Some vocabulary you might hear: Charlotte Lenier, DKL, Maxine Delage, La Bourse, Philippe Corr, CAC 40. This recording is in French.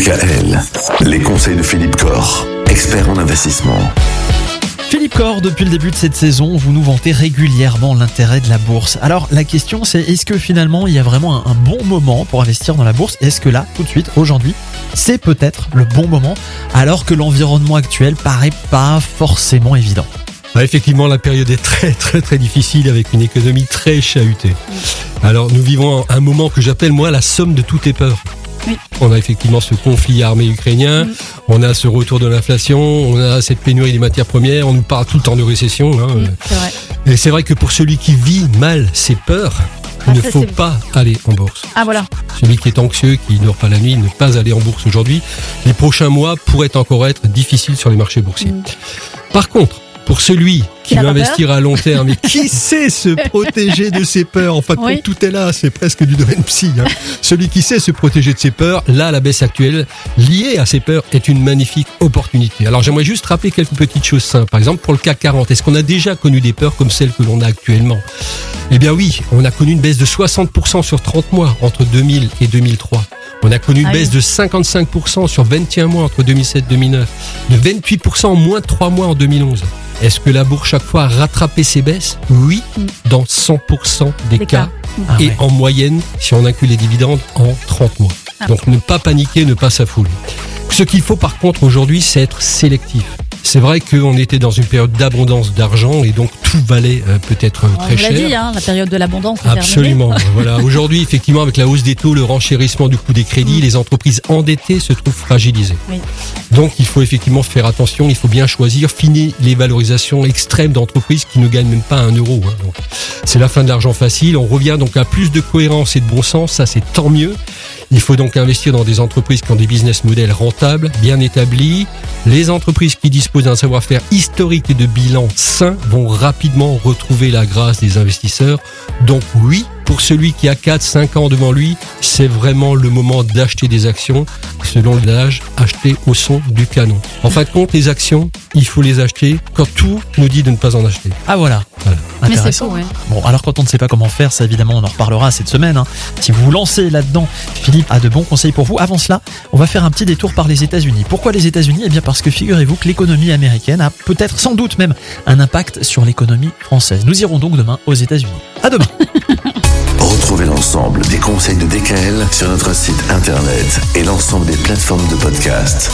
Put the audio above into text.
DKL, les conseils de Philippe Corr, expert en investissement. Philippe Corr, depuis le début de cette saison, vous nous vantez régulièrement l'intérêt de la bourse. Alors la question c'est, est-ce que finalement il y a vraiment un bon moment pour investir dans la bourse ? Est-ce que là, tout de suite, aujourd'hui, c'est peut-être le bon moment, alors que l'environnement actuel paraît pas forcément évident ? Effectivement, la période est très difficile avec une économie très chahutée. Alors nous vivons un moment que j'appelle moi la somme de toutes les peurs. Oui. On a effectivement ce conflit armé ukrainien, on a ce retour de l'inflation, on a cette pénurie des matières premières, on nous parle tout le temps de récession. C'est vrai. Et c'est vrai que pour celui qui vit mal ses peurs, il ne faut pas aller en bourse. Ah voilà. Celui qui est anxieux, qui ne dort pas la nuit, ne pas aller en bourse aujourd'hui. Les prochains mois pourraient encore être difficiles sur les marchés boursiers. Par contre, pour celui qui veut investir à long terme et qui sait se protéger de ses peurs, en fait, tout est là, c'est presque du domaine psy. Celui qui sait se protéger de ses peurs, là, la baisse actuelle liée à ses peurs est une magnifique opportunité. Alors, j'aimerais juste rappeler quelques petites choses simples. Par exemple, pour le CAC 40, est-ce qu'on a déjà connu des peurs comme celles que l'on a actuellement ? Eh bien oui, on a connu une baisse de 60% sur 30 mois entre 2000 et 2003. On a connu une baisse de 55% sur 21 mois entre 2007 et 2009. De 28% en moins de 3 mois en 2011. Est-ce que la bourse chaque fois a rattrapé ses baisses ? Oui, dans 100% des cas. Et en moyenne, si on inclut les dividendes, en 30 mois. Donc ne pas paniquer, ne pas s'affouler. Ce qu'il faut par contre aujourd'hui, c'est être sélectif. C'est vrai qu'on était dans une période d'abondance d'argent et donc tout valait peut-être très cher. On l'a dit, la période de l'abondance. Absolument. Voilà. Aujourd'hui, effectivement, avec la hausse des taux, le renchérissement du coût des crédits, les entreprises endettées se trouvent fragilisées. Oui. Donc, il faut effectivement faire attention, il faut bien choisir, finir les valorisations extrêmes d'entreprises qui ne gagnent même pas 1 euro. Donc, c'est la fin de l'argent facile. On revient donc à plus de cohérence et de bon sens. Ça, c'est tant mieux. Il faut donc investir dans des entreprises qui ont des business models rentables, bien établis. Les entreprises qui disposent d'un savoir-faire historique et de bilan sain vont rapidement retrouver la grâce des investisseurs. Donc oui, pour celui qui a 4-5 ans devant lui, c'est vraiment le moment d'acheter des actions. Selon l'adage, acheter au son du canon. En fin de compte, les actions, il faut les acheter quand tout nous dit de ne pas en acheter. Ah voilà. Mais c'est faux, Bon, alors quand on ne sait pas comment faire, ça évidemment on en reparlera cette semaine. Si vous vous lancez là-dedans, Philippe a de bons conseils pour vous. Avant cela, on va faire un petit détour par les États-Unis. Pourquoi les États-Unis ? Eh bien parce que figurez-vous que l'économie américaine a peut-être, sans doute même, un impact sur l'économie française. Nous irons donc demain aux États-Unis. À demain. Retrouvez l'ensemble des conseils de DKL sur notre site internet et l'ensemble des plateformes de podcast.